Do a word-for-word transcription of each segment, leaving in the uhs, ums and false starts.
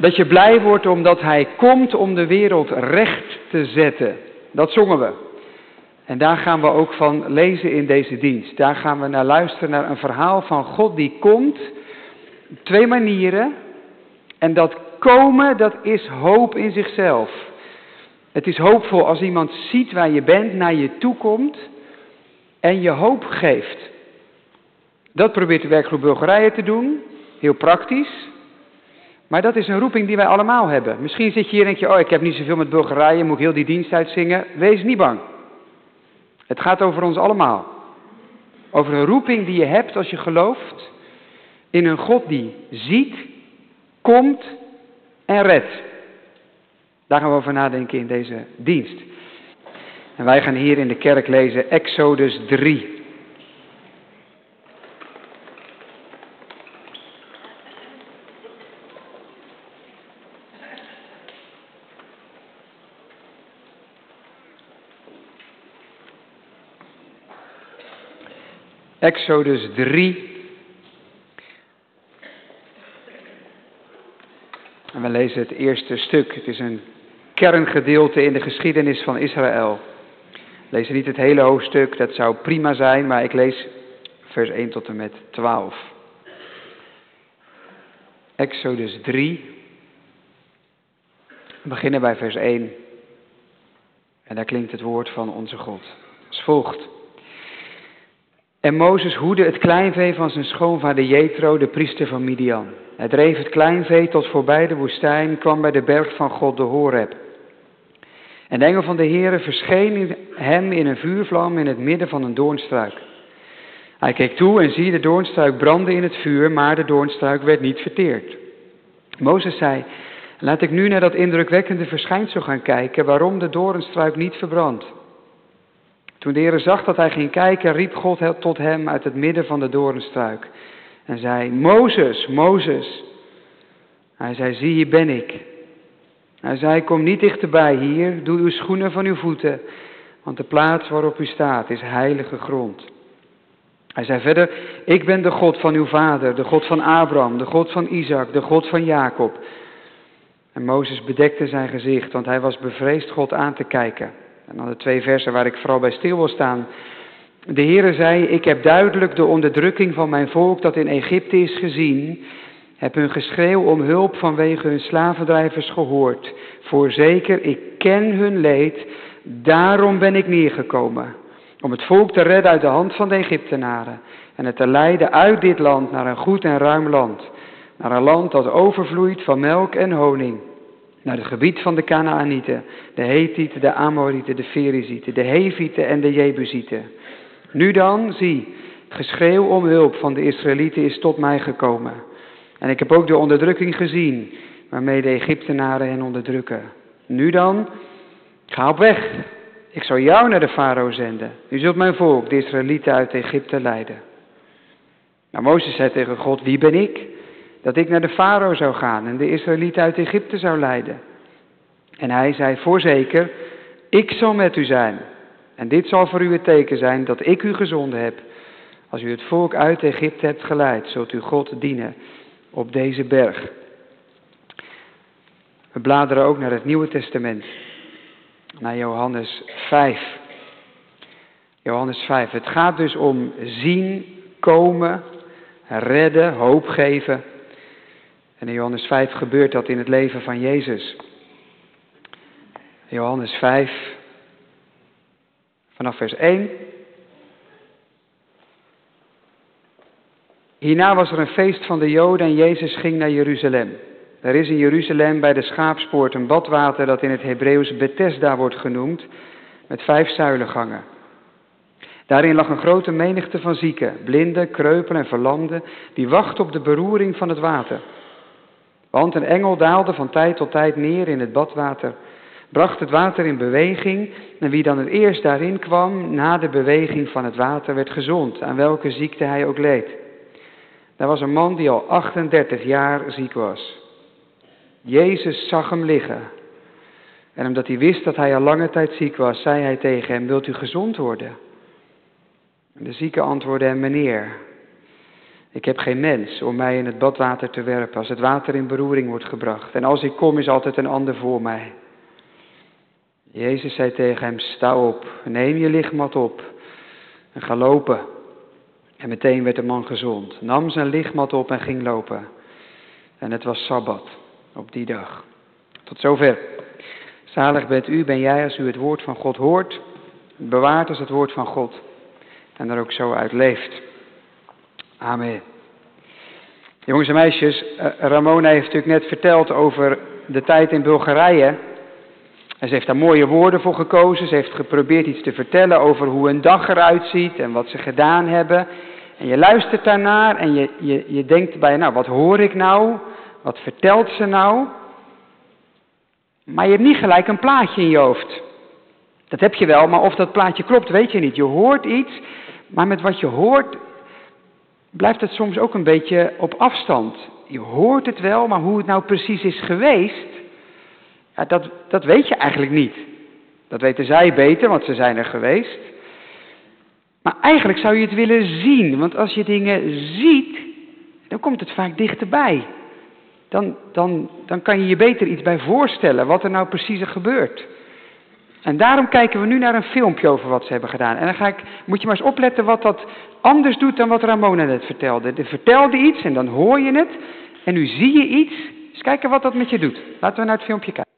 Dat je blij wordt omdat hij komt om de wereld recht te zetten. Dat zongen we. En daar gaan we ook van lezen in deze dienst. Daar gaan we naar luisteren, naar een verhaal van God die komt. Op twee manieren. En dat komen, dat is hoop in zichzelf. Het is hoopvol als iemand ziet waar je bent, naar je toe komt en je hoop geeft. Dat probeert de werkgroep Bulgarije te doen. Heel praktisch. Maar dat is een roeping die wij allemaal hebben. Misschien zit je hier en denk je, oh, ik heb niet zoveel met Bulgarije, moet ik heel die dienst uitzingen. Wees niet bang. Het gaat over ons allemaal. Over een roeping die je hebt als je gelooft in een God die ziet, komt en redt. Daar gaan we over nadenken in deze dienst. En wij gaan hier in de kerk lezen Exodus drie. Exodus drie. En we lezen het eerste stuk. Het is een kerngedeelte in de geschiedenis van Israël. We lezen niet het hele hoofdstuk, dat zou prima zijn, maar ik lees vers één tot en met twaalf. Exodus drie. We beginnen bij vers één. En daar klinkt het woord van onze God als volgt. En Mozes hoedde het kleinvee van zijn schoonvader Jethro, de priester van Midian. Hij dreef het kleinvee tot voorbij de woestijn, kwam bij de berg van God, de Horeb. En de engel van de Heere verscheen hem in een vuurvlam in het midden van een doornstruik. Hij keek toe en zie, de doornstruik brandde in het vuur, maar de doornstruik werd niet verteerd. Mozes zei, laat ik nu naar dat indrukwekkende verschijnsel gaan kijken, waarom de doornstruik niet verbrandt. Toen de Heere zag dat hij ging kijken, riep God tot hem uit het midden van de doornstruik. En zei, Mozes, Mozes. Hij zei, zie, hier ben ik. Hij zei, kom niet dichterbij hier, doe uw schoenen van uw voeten, want de plaats waarop u staat is heilige grond. Hij zei verder, ik ben de God van uw vader, de God van Abraham, de God van Isaac, de God van Jacob. En Mozes bedekte zijn gezicht, want hij was bevreesd God aan te kijken. En dan de twee versen waar ik vooral bij stil wil staan. De Heere zei, ik heb duidelijk de onderdrukking van mijn volk dat in Egypte is gezien. Heb hun geschreeuw om hulp vanwege hun slavendrijvers gehoord. Voorzeker, ik ken hun leed, daarom ben ik neergekomen. Om het volk te redden uit de hand van de Egyptenaren. En het te leiden uit dit land naar een goed en ruim land. Naar een land dat overvloeit van melk en honing. Naar het gebied van de Kanaanieten, de Hethieten, de Amorieten, de Ferizieten, de Hevieten en de Jebusieten. Nu dan, zie, het geschreeuw om hulp van de Israëlieten is tot mij gekomen. En ik heb ook de onderdrukking gezien, waarmee de Egyptenaren hen onderdrukken. Nu dan, ga op weg. Ik zal jou naar de farao zenden. U zult mijn volk, de Israëlieten, uit Egypte leiden. Nou, Mozes zei tegen God, wie ben ik? Dat ik naar de farao zou gaan en de Israëlieten uit Egypte zou leiden. En hij zei, voorzeker, ik zal met u zijn. En dit zal voor u het teken zijn dat ik u gezonden heb. Als u het volk uit Egypte hebt geleid, zult u God dienen op deze berg. We bladeren ook naar het Nieuwe Testament. Naar Johannes vijf. Johannes vijf. Het gaat dus om zien, komen, redden, hoop geven. En in Johannes vijf gebeurt dat in het leven van Jezus. Johannes vijf, vanaf vers één. Hierna was er een feest van de Joden en Jezus ging naar Jeruzalem. Er is in Jeruzalem bij de Schaapspoort een badwater dat in het Hebreeuws Bethesda wordt genoemd, met vijf zuilengangen. Daarin lag een grote menigte van zieken, blinden, kreupen en verlamden, die wachtten op de beroering van het water. Want een engel daalde van tijd tot tijd neer in het badwater, bracht het water in beweging en wie dan het eerst daarin kwam, na de beweging van het water werd gezond, aan welke ziekte hij ook leed. Daar was een man die al achtendertig jaar ziek was. Jezus zag hem liggen en omdat hij wist dat hij al lange tijd ziek was, zei hij tegen hem, wilt u gezond worden? De zieke antwoordde hem, meneer, Ik heb geen mens om mij in het badwater te werpen als het water in beroering wordt gebracht. En als ik kom, is altijd een ander voor mij. Jezus zei tegen hem, sta op, neem je lichtmat op en ga lopen. En meteen werd de man gezond, nam zijn lichtmat op en ging lopen. En het was Sabbat op die dag. Tot zover. Zalig bent u, ben jij als u het woord van God hoort, bewaart als het woord van God en er ook zo uit leeft. Amen. Jongens en meisjes, Ramona heeft natuurlijk net verteld over de tijd in Bulgarije. En ze heeft daar mooie woorden voor gekozen. Ze heeft geprobeerd iets te vertellen over hoe een dag eruit ziet en wat ze gedaan hebben. En je luistert daarnaar en je, je, je denkt bij, nou, wat hoor ik nou? Wat vertelt ze nou? Maar je hebt niet gelijk een plaatje in je hoofd. Dat heb je wel, maar of dat plaatje klopt, weet je niet. Je hoort iets, maar met wat je hoort blijft het soms ook een beetje op afstand. Je hoort het wel, maar hoe het nou precies is geweest, ja, dat, dat weet je eigenlijk niet. Dat weten zij beter, want ze zijn er geweest. Maar eigenlijk zou je het willen zien, want als je dingen ziet, dan komt het vaak dichterbij. Dan, dan, dan kan je je beter iets bij voorstellen, wat er nou precies gebeurt. En daarom kijken we nu naar een filmpje over wat ze hebben gedaan. En dan ga ik, moet je maar eens opletten wat dat anders doet dan wat Ramona net vertelde. Er vertelde iets en dan hoor je het en nu zie je iets. Eens kijken wat dat met je doet. Laten we naar het filmpje kijken.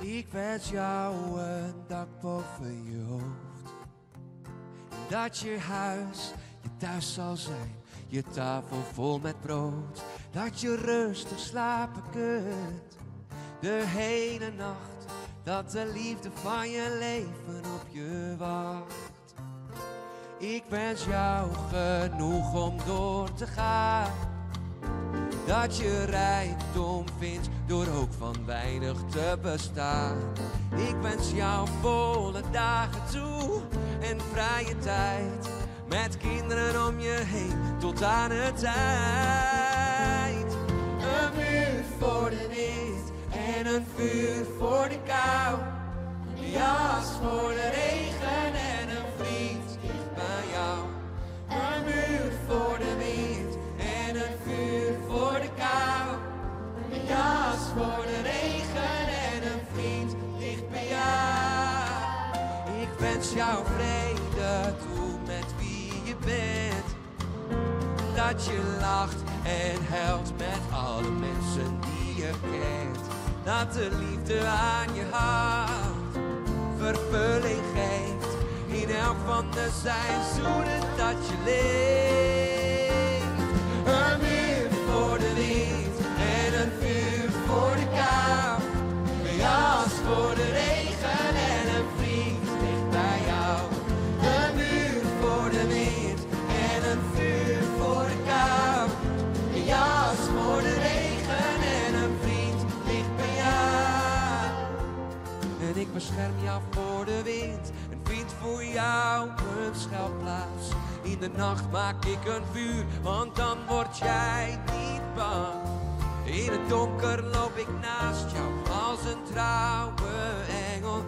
Ik wens jou een dak boven je hoofd, en dat je huis je thuis zal zijn, je tafel vol met brood, dat je rustig slapen kunt de hele nacht, dat de liefde van je leven op je wacht. Ik wens jou genoeg om door te gaan, dat je rijkdom vindt door ook van weinig te bestaan. Ik wens jou volle dagen toe en vrije tijd, met kinderen om je heen tot aan het eind. Een muur voor de wind en een vuur voor de kou, een jas voor de regen en een vriend dicht bij jou. Een muur voor de wind en een vuur voor de kou, een jas voor de regen en een vriend dicht bij jou. Ik wens jou vrede toe met wie je bent, dat je lacht en huilt met alle mensen die je kent, dat de liefde aan je hart vervulling geeft, in elk van de seizoenen dat je leeft. Een muur voor de wind en een vuur voor de kou, een jas voor de regen en een vriend dicht bij jou. Een muur voor de wind en een vuur voor de kou, een jas voor de regen en een vriend dicht bij jou. En ik bescherm jou voor de wind, een vriend voor jou, een schuilplaats. In de nacht maak ik een vuur, want dan word jij niet bang. In het donker loop ik naast jou, als een trouwe engel.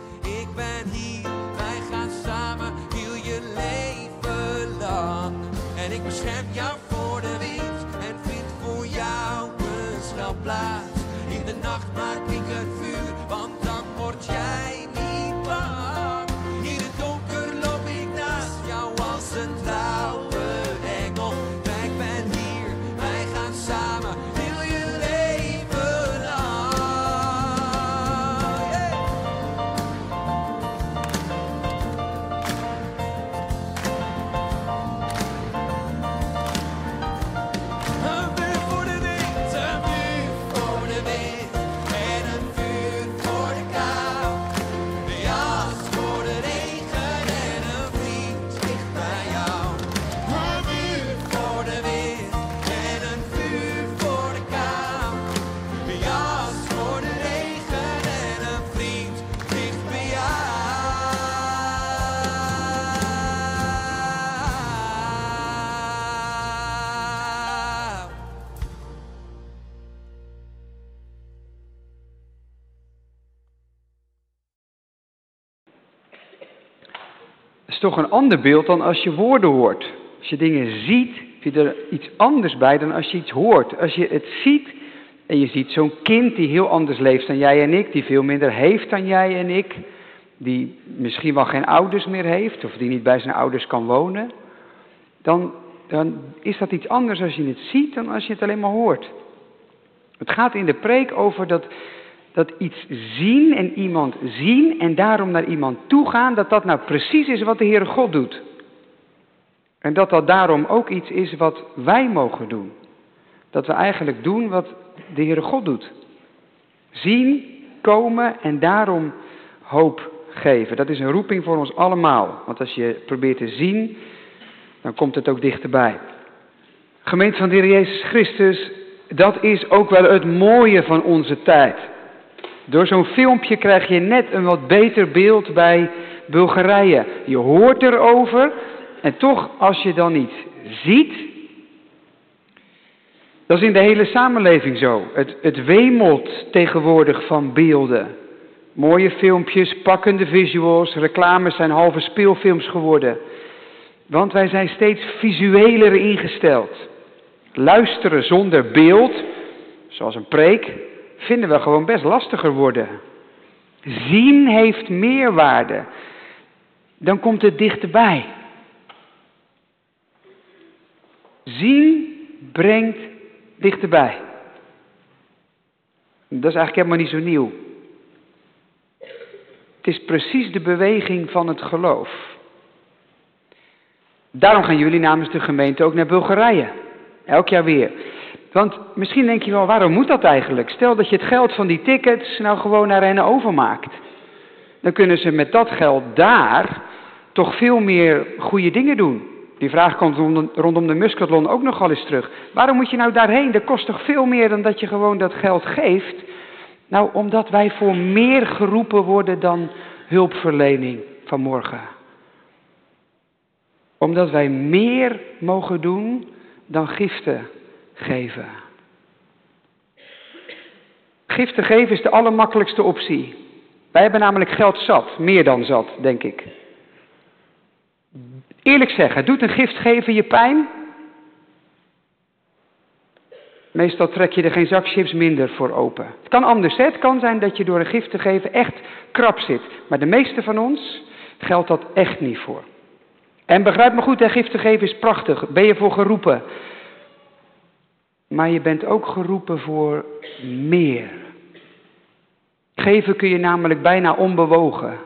Ik ben hier, wij gaan samen, heel je leven lang. En ik bescherm jou voor de wind, en vind voor jou een schuilplaats. In de nacht maak ik een vuur, want dan word jij niet bang. Samen wil je leven lang. toch een ander beeld dan als je woorden hoort. Als je dingen ziet, heb je er iets anders bij dan als je iets hoort. Als je het ziet en je ziet zo'n kind die heel anders leeft dan jij en ik, die veel minder heeft dan jij en ik, die misschien wel geen ouders meer heeft of die niet bij zijn ouders kan wonen, dan, dan is dat iets anders als je het ziet dan als je het alleen maar hoort. Het gaat in de preek over dat, dat iets zien en iemand zien en daarom naar iemand toe gaan, dat dat nou precies is wat de Heere God doet. En dat dat daarom ook iets is wat wij mogen doen. Dat we eigenlijk doen wat de Heere God doet. Zien, komen en daarom hoop geven. Dat is een roeping voor ons allemaal. Want als je probeert te zien, dan komt het ook dichterbij. Gemeente van de Heer Jezus Christus, dat is ook wel het mooie van onze tijd. Door zo'n filmpje krijg je net een wat beter beeld bij Bulgarije. Je hoort erover. En toch, als je dan iets ziet, dat is in de hele samenleving zo. Het, het wemelt tegenwoordig van beelden. Mooie filmpjes, pakkende visuals, reclames zijn halve speelfilms geworden. Want wij zijn steeds visueler ingesteld. Luisteren zonder beeld, zoals een preek, vinden we gewoon best lastiger worden. Zien heeft meerwaarde. Dan komt het dichterbij. Zien brengt dichterbij. Dat is eigenlijk helemaal niet zo nieuw. Het is precies de beweging van het geloof. Daarom gaan jullie namens de gemeente ook naar Bulgarije. Elk jaar weer. Want misschien denk je wel, waarom moet dat eigenlijk? Stel dat je het geld van die tickets nou gewoon naar hen overmaakt. Dan kunnen ze met dat geld daar toch veel meer goede dingen doen. Die vraag komt rondom de Muscatlon ook nogal eens terug. Waarom moet je nou daarheen? Dat kost toch veel meer dan dat je gewoon dat geld geeft? Nou, omdat wij voor meer geroepen worden dan hulpverlening vanmorgen. Omdat wij meer mogen doen dan giften geven. Giften geven is de allermakkelijkste optie. Wij hebben namelijk geld zat, meer dan zat, denk ik. Eerlijk zeggen, doet een gift geven je pijn? Meestal trek je er geen zak chips minder voor open. Het kan anders, hè? Het kan zijn dat je door een gift te geven echt krap zit. Maar de meeste van ons geldt dat echt niet voor. En begrijp me goed, hè? Gift te geven is prachtig. Ben je voor geroepen. Maar je bent ook geroepen voor meer. Geven kun je namelijk bijna onbewogen.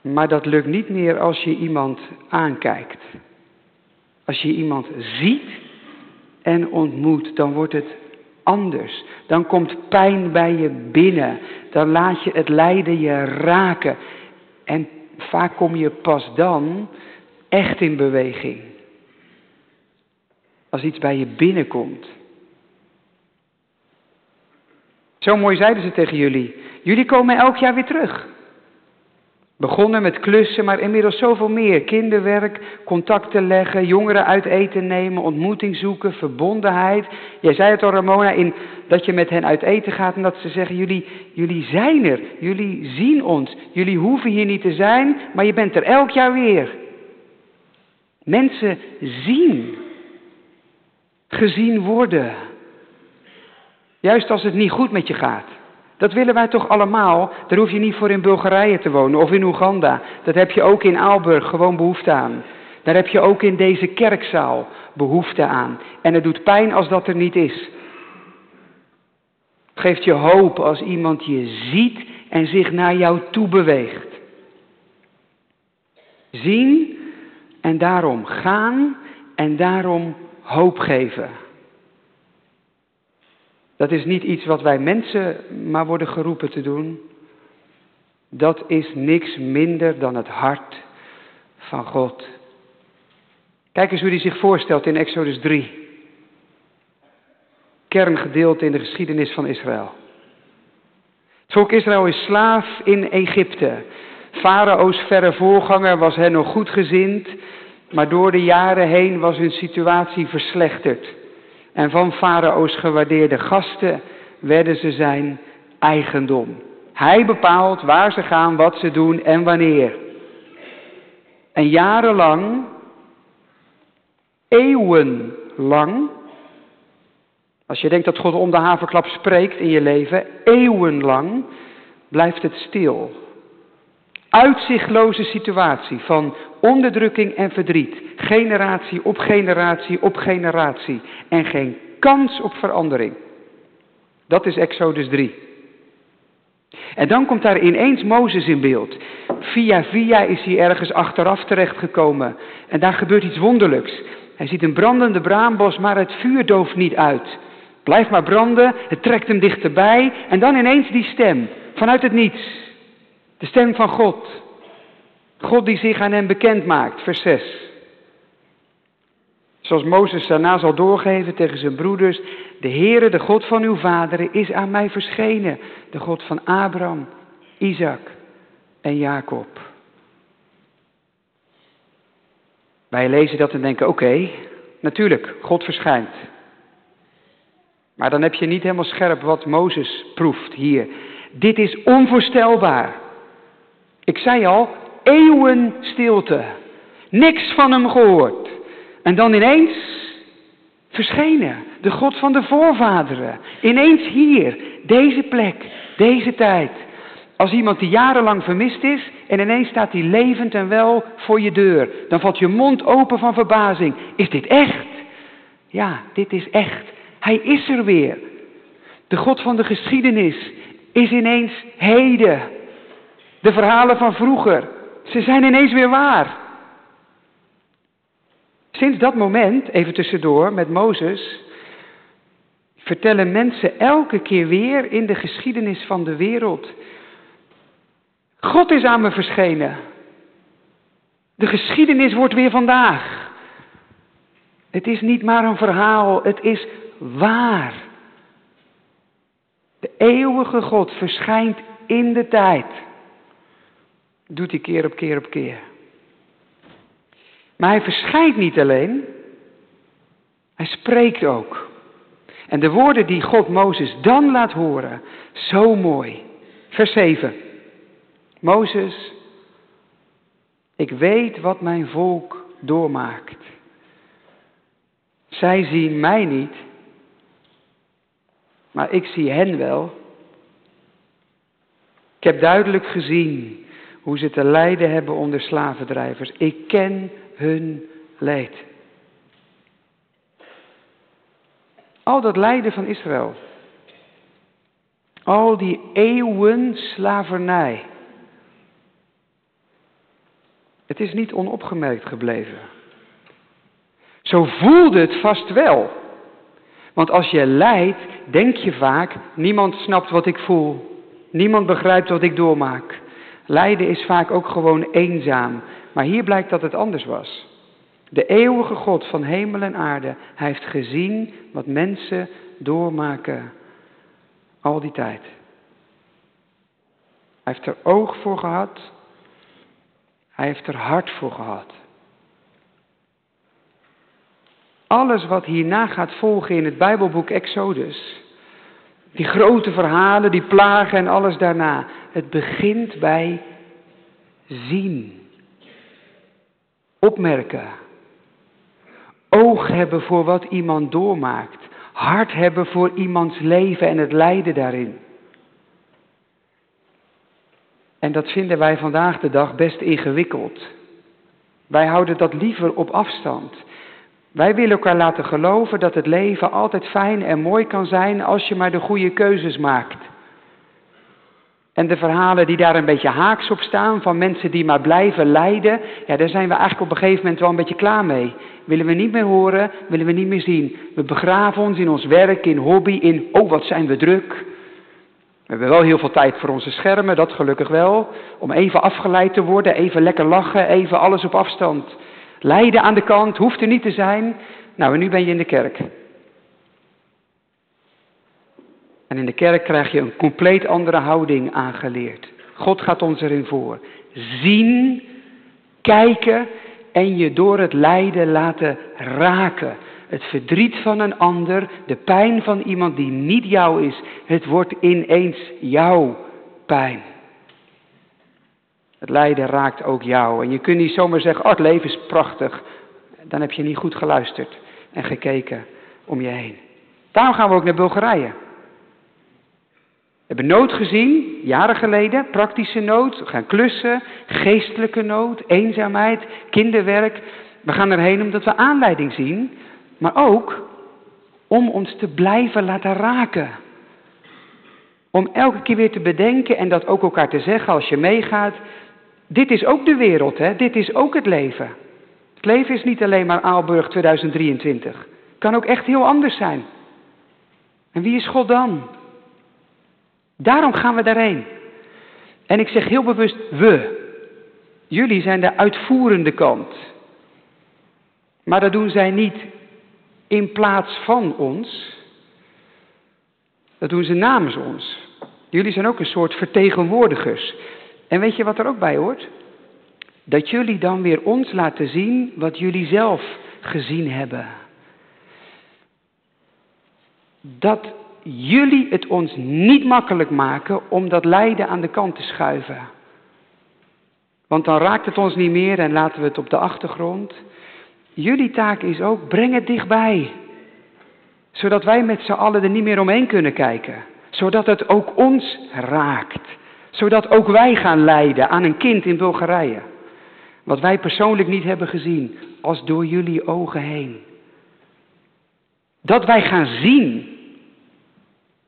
Maar dat lukt niet meer als je iemand aankijkt. Als je iemand ziet en ontmoet, dan wordt het anders. Dan komt pijn bij je binnen. Dan laat je het lijden je raken. En vaak kom je pas dan echt in beweging. Als iets bij je binnenkomt. Zo mooi zeiden ze tegen jullie. Jullie komen elk jaar weer terug. Begonnen met klussen, maar inmiddels zoveel meer. Kinderwerk, contacten leggen, jongeren uit eten nemen, ontmoeting zoeken, verbondenheid. Jij zei het al, Ramona, in, dat je met hen uit eten gaat en dat ze zeggen, jullie, jullie zijn er, jullie zien ons. Jullie hoeven hier niet te zijn, maar je bent er elk jaar weer. Mensen zien. Gezien worden. Juist als het niet goed met je gaat. Dat willen wij toch allemaal. Daar hoef je niet voor in Bulgarije te wonen of in Oeganda. Dat heb je ook in Aalburg gewoon behoefte aan. Daar heb je ook in deze kerkzaal behoefte aan. En het doet pijn als dat er niet is. Het geeft je hoop als iemand je ziet en zich naar jou toe beweegt. Zien en daarom gaan en daarom hoop geven. Dat is niet iets wat wij mensen maar worden geroepen te doen. Dat is niks minder dan het hart van God. Kijk eens hoe hij zich voorstelt in Exodus drie. Kerngedeelte in de geschiedenis van Israël. Het volk Israël is slaaf in Egypte. Farao's verre voorganger was hen nog goedgezind, maar door de jaren heen was hun situatie verslechterd. En van Farao's gewaardeerde gasten werden ze zijn eigendom. Hij bepaalt waar ze gaan, wat ze doen en wanneer. En jarenlang, eeuwenlang, als je denkt dat God om de haverklap spreekt in je leven, eeuwenlang blijft het stil. Uitzichtloze situatie van onderdrukking en verdriet. Generatie op generatie op generatie. En geen kans op verandering. Dat is Exodus drie. En dan komt daar ineens Mozes in beeld. Via via is hij ergens achteraf terechtgekomen. En daar gebeurt iets wonderlijks. Hij ziet een brandende braambos, maar het vuur dooft niet uit. Blijft maar branden, het trekt hem dichterbij. En dan ineens die stem, vanuit het niets. De stem van God. God die zich aan hem bekend maakt, vers zes. Zoals Mozes daarna zal doorgeven tegen zijn broeders. De Heere, de God van uw vaderen, is aan mij verschenen. De God van Abraham, Isaac en Jacob. Wij lezen dat en denken, oké, okay, natuurlijk, God verschijnt. Maar dan heb je niet helemaal scherp wat Mozes proeft hier. Dit is onvoorstelbaar. Ik zei al, eeuwen stilte. Niks van hem gehoord. En dan ineens verschenen. De God van de voorvaderen. Ineens hier. Deze plek. Deze tijd. Als iemand die jarenlang vermist is en ineens staat hij levend en wel voor je deur. Dan valt je mond open van verbazing. Is dit echt? Ja, dit is echt. Hij is er weer. De God van de geschiedenis is ineens heden. De verhalen van vroeger. Ze zijn ineens weer waar. Sinds dat moment, even tussendoor, met Mozes, vertellen mensen elke keer weer in de geschiedenis van de wereld. God is aan me verschenen. De geschiedenis wordt weer vandaag. Het is niet maar een verhaal, het is waar. De eeuwige God verschijnt in de tijd. Doet hij keer op keer op keer. Maar hij verschijnt niet alleen. Hij spreekt ook. En de woorden die God Mozes dan laat horen. Zo mooi. Vers zeven. Mozes, ik weet wat mijn volk doormaakt. Zij zien mij niet. Maar ik zie hen wel. Ik heb duidelijk gezien hoe ze te lijden hebben onder slavendrijvers. Ik ken hun leid. Al dat lijden van Israël. Al die eeuwen slavernij. Het is niet onopgemerkt gebleven. Zo voelde het vast wel. Want als je lijdt, denk je vaak, niemand snapt wat ik voel. Niemand begrijpt wat ik doormaak. Lijden is vaak ook gewoon eenzaam. Maar hier blijkt dat het anders was. De eeuwige God van hemel en aarde. Hij heeft gezien wat mensen doormaken. Al die tijd. Hij heeft er oog voor gehad. Hij heeft er hart voor gehad. Alles wat hierna gaat volgen in het Bijbelboek Exodus. Die grote verhalen, die plagen en alles daarna. Het begint bij zien. Opmerken. Oog hebben voor wat iemand doormaakt. Hart hebben voor iemands leven en het lijden daarin. En dat vinden wij vandaag de dag best ingewikkeld. Wij houden dat liever op afstand. Wij willen elkaar laten geloven dat het leven altijd fijn en mooi kan zijn als je maar de goede keuzes maakt. En de verhalen die daar een beetje haaks op staan van mensen die maar blijven lijden. Ja, daar zijn we eigenlijk op een gegeven moment wel een beetje klaar mee. Willen we niet meer horen, willen we niet meer zien. We begraven ons in ons werk, in hobby, in oh wat zijn we druk. We hebben wel heel veel tijd voor onze schermen, dat gelukkig wel. Om even afgeleid te worden, even lekker lachen, even alles op afstand. Lijden aan de kant, hoeft er niet te zijn. Nou, en nu ben je in de kerk. En in de kerk krijg je een compleet andere houding aangeleerd. God gaat ons erin voor. Zien, kijken en je door het lijden laten raken. Het verdriet van een ander, de pijn van iemand die niet jou is. Het wordt ineens jouw pijn. Het lijden raakt ook jou. En je kunt niet zomaar zeggen, oh, het leven is prachtig. Dan heb je niet goed geluisterd en gekeken om je heen. Daarom gaan we ook naar Bulgarije. We hebben nood gezien, jaren geleden, praktische nood. We gaan klussen, geestelijke nood, eenzaamheid, kinderwerk. We gaan erheen omdat we aanleiding zien, maar ook om ons te blijven laten raken. Om elke keer weer te bedenken en dat ook elkaar te zeggen als je meegaat. Dit is ook de wereld, hè? Dit is ook het leven. Het leven is niet alleen maar Aalburg tweeduizend drieëntwintig. Het kan ook echt heel anders zijn. En wie is God dan? Daarom gaan we daarheen. En ik zeg heel bewust, we. Jullie zijn de uitvoerende kant. Maar dat doen zij niet in plaats van ons. Dat doen ze namens ons. Jullie zijn ook een soort vertegenwoordigers. En weet je wat er ook bij hoort? Dat jullie dan weer ons laten zien wat jullie zelf gezien hebben. Dat jullie het ons niet makkelijk maken om dat lijden aan de kant te schuiven. Want dan raakt het ons niet meer en laten we het op de achtergrond. Jullie taak is ook, breng het dichtbij. Zodat wij met z'n allen er niet meer omheen kunnen kijken. Zodat het ook ons raakt. Zodat ook wij gaan lijden aan een kind in Bulgarije. Wat wij persoonlijk niet hebben gezien, als door jullie ogen heen. Dat wij gaan zien.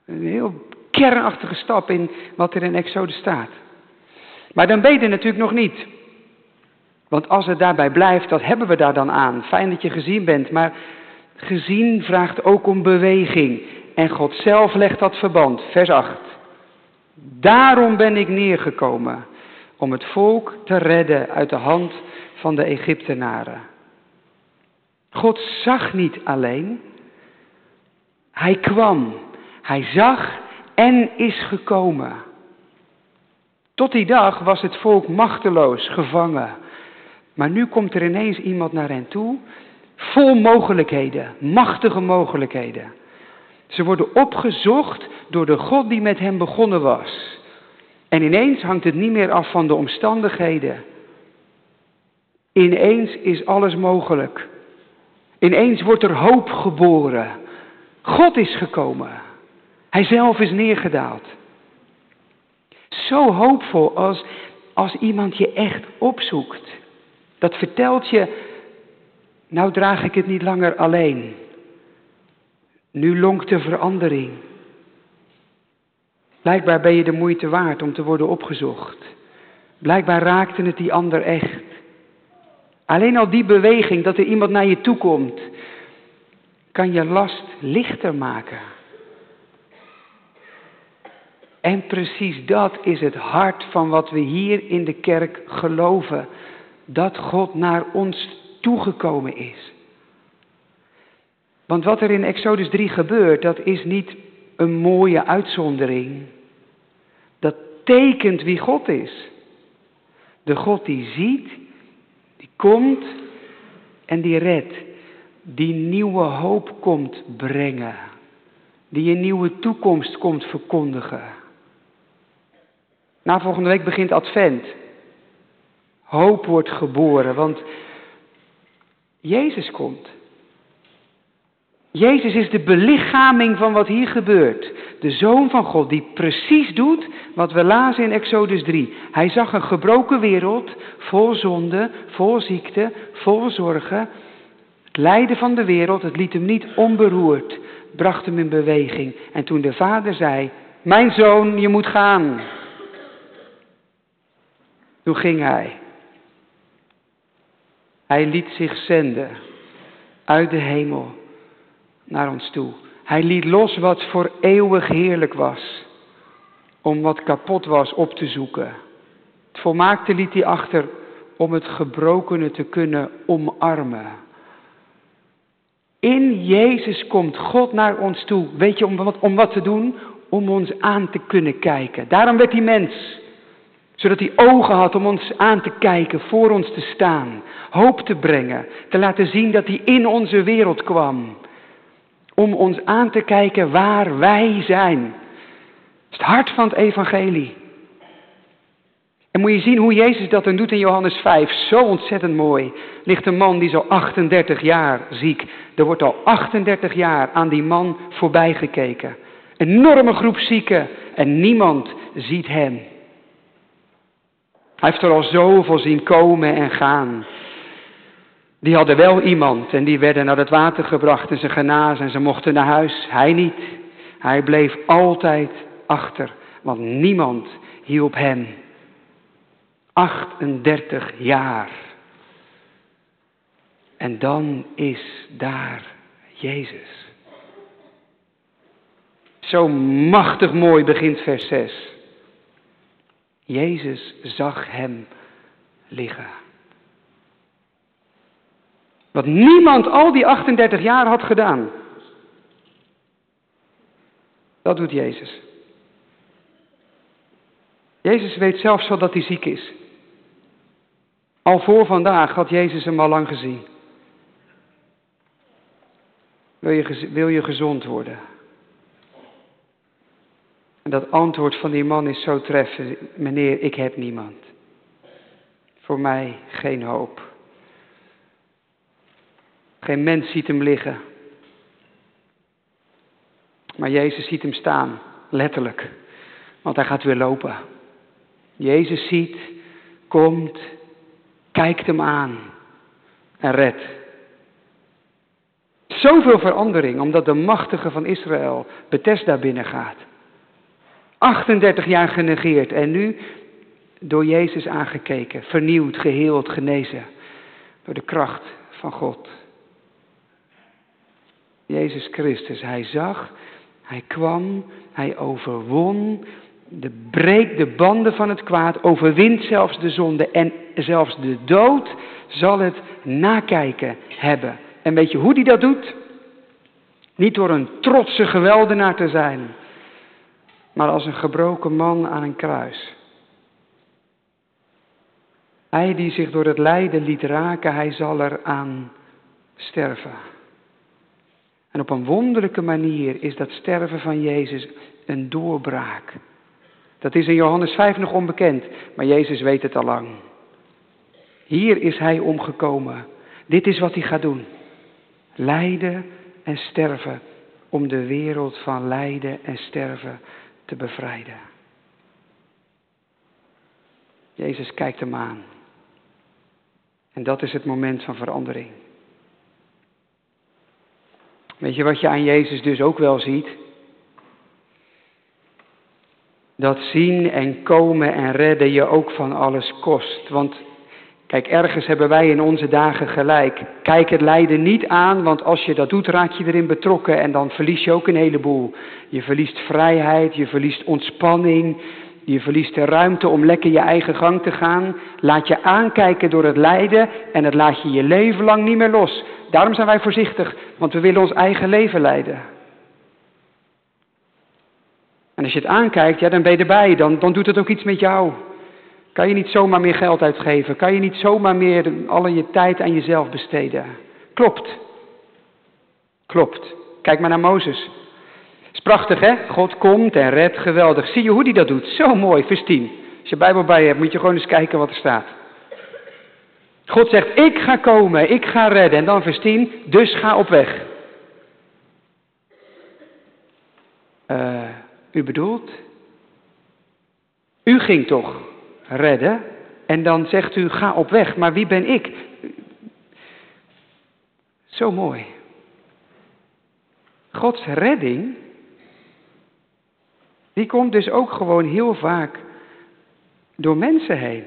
Een heel kernachtige stap in wat er in Exode staat. Maar dan ben je natuurlijk nog niet. Want als het daarbij blijft, wat hebben we daar dan aan? Fijn dat je gezien bent, maar gezien vraagt ook om beweging. En God zelf legt dat verband. Vers acht. Daarom ben ik neergekomen om het volk te redden uit de hand van de Egyptenaren. God zag niet alleen. Hij kwam. Hij zag en is gekomen. Tot die dag was het volk machteloos, gevangen. Maar nu komt er ineens iemand naar hen toe, vol mogelijkheden, machtige mogelijkheden. Ze worden opgezocht door de God die met hen begonnen was. En ineens hangt het niet meer af van de omstandigheden. Ineens is alles mogelijk. Ineens wordt er hoop geboren. God is gekomen. Hij zelf is neergedaald. Zo hoopvol als, als iemand je echt opzoekt. Dat vertelt je, nou draag ik het niet langer alleen. Nu lonkt de verandering. Blijkbaar ben je de moeite waard om te worden opgezocht. Blijkbaar raakte het die ander echt. Alleen al die beweging dat er iemand naar je toe komt, kan je last lichter maken. En precies dat is het hart van wat we hier in de kerk geloven. Dat God naar ons toegekomen is. Want wat er in Exodus drie gebeurt, dat is niet een mooie uitzondering. Dat tekent wie God is. De God die ziet, die komt en die redt. Die nieuwe hoop komt brengen. Die een nieuwe toekomst komt verkondigen. Na volgende week begint Advent. Hoop wordt geboren, want Jezus komt. Jezus is de belichaming van wat hier gebeurt. De Zoon van God die precies doet wat we lazen in Exodus drie. Hij zag een gebroken wereld, vol zonde, vol ziekte, vol zorgen. Het lijden van de wereld, het liet hem niet onberoerd, bracht hem in beweging. En toen de Vader zei, mijn zoon, je moet gaan. Toen ging hij. Hij liet zich zenden uit de hemel naar ons toe. Hij liet los wat voor eeuwig heerlijk was. Om wat kapot was op te zoeken. Het volmaakte liet hij achter om het gebrokene te kunnen omarmen. In Jezus komt God naar ons toe. Weet je om wat, om wat te doen? Om ons aan te kunnen kijken. Daarom werd hij mens. Zodat hij ogen had om ons aan te kijken, voor ons te staan, hoop te brengen, te laten zien dat hij in onze wereld kwam. Om ons aan te kijken waar wij zijn. Dat is het hart van het evangelie. En moet je zien hoe Jezus dat dan doet in Johannes vijf. Zo ontzettend mooi. Ligt een man die zo achtendertig jaar ziek. Er wordt al achtendertig jaar aan die man voorbij gekeken. Een enorme groep zieken. En niemand ziet hem. Hij heeft er al zoveel zien komen en gaan. Die hadden wel iemand. En die werden naar het water gebracht. En ze genazen. En ze mochten naar huis. Hij niet. Hij bleef altijd achter. Want niemand hielp hem. achtendertig jaar. En dan is daar Jezus. Zo machtig mooi begint vers zes. Jezus zag hem liggen. Wat niemand al die achtendertig jaar had gedaan. Dat doet Jezus. Jezus weet zelfs wel dat hij ziek is. Al voor vandaag had Jezus hem al lang gezien. Wil je, wil je gezond worden? En dat antwoord van die man is zo treffend. Meneer, ik heb niemand. Voor mij geen hoop. Geen mens ziet hem liggen. Maar Jezus ziet hem staan. Letterlijk. Want hij gaat weer lopen. Jezus ziet, komt, kijkt hem aan en redt. Zoveel verandering, omdat de machtige van Israël Bethesda binnengaat. achtendertig jaar genegeerd en nu door Jezus aangekeken, vernieuwd, geheeld, genezen. Door de kracht van God. Jezus Christus, hij zag, hij kwam, hij overwon. De breekt de banden van het kwaad, overwint zelfs de zonde en zelfs de dood zal het nakijken hebben. En weet je hoe die dat doet? Niet door een trotse geweldenaar te zijn, maar als een gebroken man aan een kruis. Hij die zich door het lijden liet raken, hij zal eraan sterven. En op een wonderlijke manier is dat sterven van Jezus een doorbraak. Dat is in Johannes vijf nog onbekend, maar Jezus weet het al lang. Hier is hij omgekomen. Dit is wat hij gaat doen. Lijden en sterven om de wereld van lijden en sterven te bevrijden. Jezus kijkt hem aan. En dat is het moment van verandering. Weet je wat je aan Jezus dus ook wel ziet? Dat zien en komen en redden je ook van alles kost. Want kijk, ergens hebben wij in onze dagen gelijk. Kijk het lijden niet aan, want als je dat doet, raak je erin betrokken. En dan verlies je ook een heleboel. Je verliest vrijheid, je verliest ontspanning. Je verliest de ruimte om lekker je eigen gang te gaan. Laat je aankijken door het lijden en het laat je je leven lang niet meer los. Daarom zijn wij voorzichtig, want we willen ons eigen leven leiden. En als je het aankijkt, ja, dan ben je erbij. Dan, dan doet het ook iets met jou. Kan je niet zomaar meer geld uitgeven. Kan je niet zomaar meer alle je tijd aan jezelf besteden. Klopt. Klopt. Kijk maar naar Mozes. Is prachtig, hè? God komt en redt. Geweldig. Zie je hoe hij dat doet? Zo mooi. vers tien. Als je Bijbel bij je hebt, moet je gewoon eens kijken wat er staat. God zegt, ik ga komen. Ik ga redden. En dan vers tien. Dus ga op weg. Eh... Uh, U bedoelt, u ging toch redden en dan zegt u ga op weg, maar wie ben ik? Zo mooi. Gods redding, die komt dus ook gewoon heel vaak door mensen heen.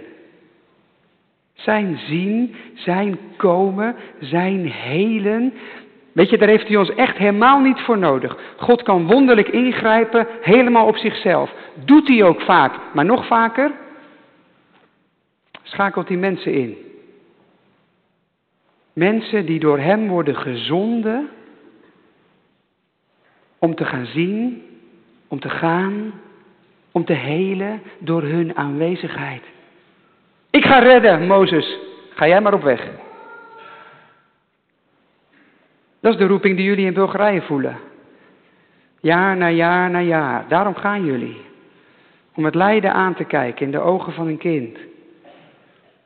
Zijn zien, zijn komen, zijn helen. Weet je, daar heeft hij ons echt helemaal niet voor nodig. God kan wonderlijk ingrijpen, helemaal op zichzelf. Doet hij ook vaak, maar nog vaker schakelt hij mensen in. Mensen die door hem worden gezonden om te gaan zien, om te gaan, om te helen door hun aanwezigheid. Ik ga redden, Mozes. Ga jij maar op weg. Dat is de roeping die jullie in Bulgarije voelen. Jaar na jaar na jaar. Daarom gaan jullie. Om het lijden aan te kijken in de ogen van een kind.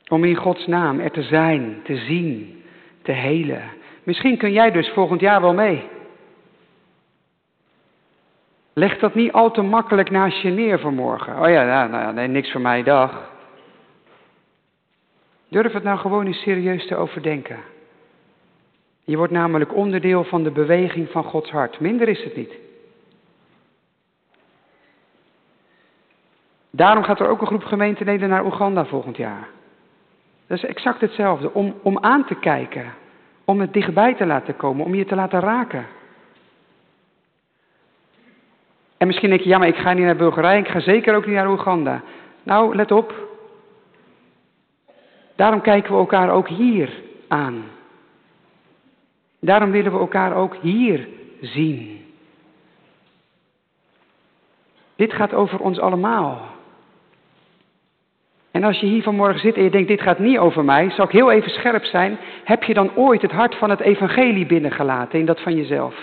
Om in Gods naam er te zijn, te zien, te helen. Misschien kun jij dus volgend jaar wel mee. Leg dat niet al te makkelijk naast je neer vanmorgen. Oh ja, nou, nou, nee, niks voor mij, dag. Durf het nou gewoon eens serieus te overdenken. Je wordt namelijk onderdeel van de beweging van Gods hart. Minder is het niet. Daarom gaat er ook een groep gemeenteleden naar Oeganda volgend jaar. Dat is exact hetzelfde. Om, om aan te kijken. Om het dichtbij te laten komen. Om je te laten raken. En misschien denk je, ja, maar ik ga niet naar Bulgarije. Ik ga zeker ook niet naar Oeganda. Nou, let op. Daarom kijken we elkaar ook hier aan. Daarom willen we elkaar ook hier zien. Dit gaat over ons allemaal. En als je hier vanmorgen zit en je denkt, dit gaat niet over mij, zal ik heel even scherp zijn, heb je dan ooit het hart van het evangelie binnengelaten in dat van jezelf?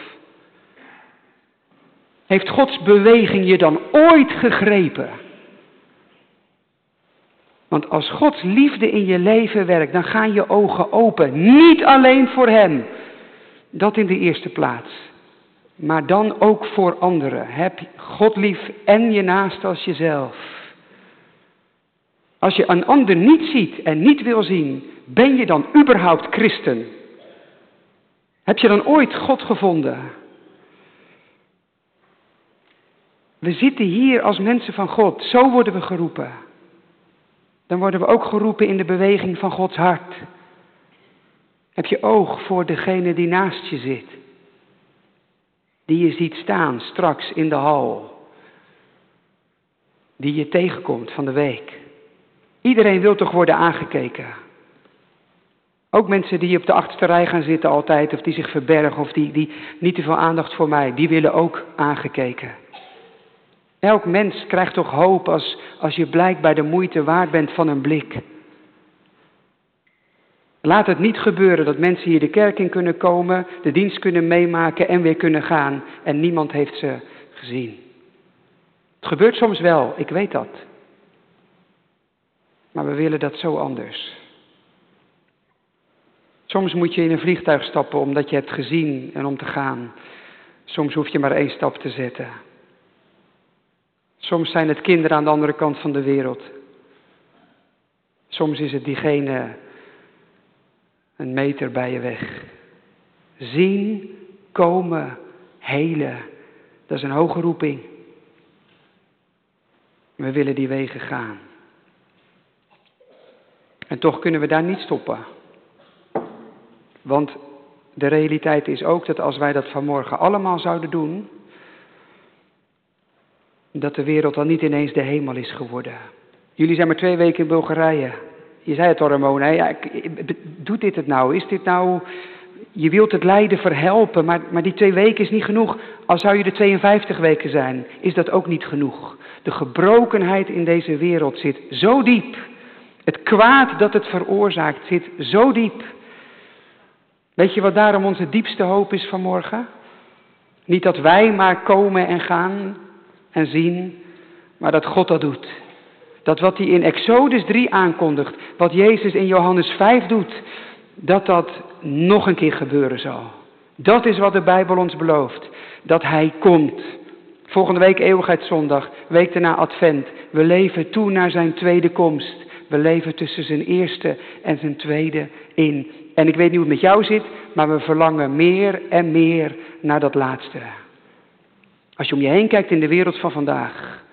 Heeft Gods beweging je dan ooit gegrepen? Want als Gods liefde in je leven werkt, dan gaan je ogen open. Niet alleen voor Hem. Dat in de eerste plaats. Maar dan ook voor anderen. Heb God lief en je naast als jezelf. Als je een ander niet ziet en niet wil zien, ben je dan überhaupt christen? Heb je dan ooit God gevonden? We zitten hier als mensen van God. Zo worden we geroepen. Dan worden we ook geroepen in de beweging van Gods hart. Heb je oog voor degene die naast je zit. Die je ziet staan straks in de hal. Die je tegenkomt van de week. Iedereen wil toch worden aangekeken. Ook mensen die op de achterste rij gaan zitten altijd. Of die zich verbergen. Of die, die niet te veel aandacht voor mij. Die willen ook aangekeken. Elk mens krijgt toch hoop als, als je blijkbaar de moeite waard bent van een blik. Laat het niet gebeuren dat mensen hier de kerk in kunnen komen, de dienst kunnen meemaken en weer kunnen gaan. En niemand heeft ze gezien. Het gebeurt soms wel, ik weet dat. Maar we willen dat zo anders. Soms moet je in een vliegtuig stappen omdat je hebt gezien en om te gaan. Soms hoef je maar één stap te zetten. Soms zijn het kinderen aan de andere kant van de wereld. Soms is het diegene een meter bij je weg. Zien, komen, helen. Dat is een hoge roeping. We willen die wegen gaan. En toch kunnen we daar niet stoppen. Want de realiteit is ook dat als wij dat vanmorgen allemaal zouden doen, dat de wereld dan niet ineens de hemel is geworden. Jullie zijn maar twee weken in Bulgarije. Je zei het al, Ramona. Ja, doet dit het nou? Is dit nou... Je wilt het lijden verhelpen, maar, maar die twee weken is niet genoeg. Al zou je er tweeënvijftig weken zijn, is dat ook niet genoeg. De gebrokenheid in deze wereld zit zo diep. Het kwaad dat het veroorzaakt zit zo diep. Weet je wat daarom onze diepste hoop is vanmorgen? Niet dat wij maar komen en gaan en zien, maar dat God dat doet. Dat wat hij in Exodus drie aankondigt, wat Jezus in Johannes vijf doet, dat dat nog een keer gebeuren zal. Dat is wat de Bijbel ons belooft. Dat hij komt. Volgende week Eeuwigheidszondag, week daarna Advent. We leven toe naar zijn tweede komst. We leven tussen zijn eerste en zijn tweede in. En ik weet niet hoe het met jou zit, maar we verlangen meer en meer naar dat laatste. Als je om je heen kijkt in de wereld van vandaag,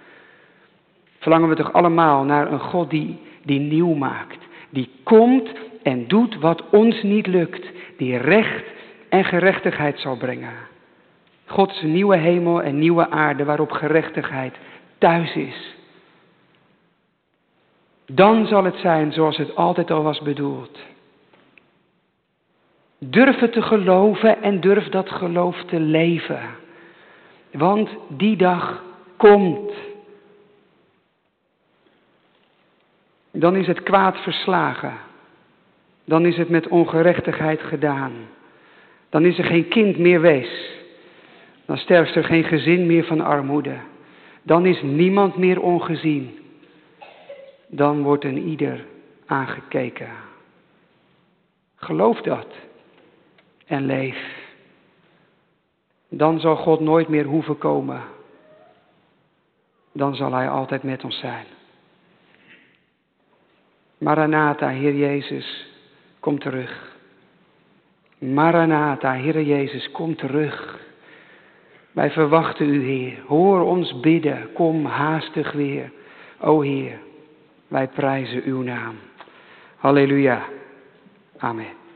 verlangen we toch allemaal naar een God die, die nieuw maakt. Die komt en doet wat ons niet lukt. Die recht en gerechtigheid zal brengen. Gods nieuwe hemel en nieuwe aarde waarop gerechtigheid thuis is. Dan zal het zijn zoals het altijd al was bedoeld. Durf het te geloven en durf dat geloof te leven. Want die dag komt. Dan is het kwaad verslagen. Dan is het met ongerechtigheid gedaan. Dan is er geen kind meer wees. Dan sterft er geen gezin meer van armoede. Dan is niemand meer ongezien. Dan wordt een ieder aangekeken. Geloof dat en leef. Dan zal God nooit meer hoeven komen. Dan zal Hij altijd met ons zijn. Maranatha, Heer Jezus, kom terug. Maranatha, Heer Jezus, kom terug. Wij verwachten U, Heer. Hoor ons bidden. Kom haastig weer. O Heer, wij prijzen Uw naam. Halleluja. Amen.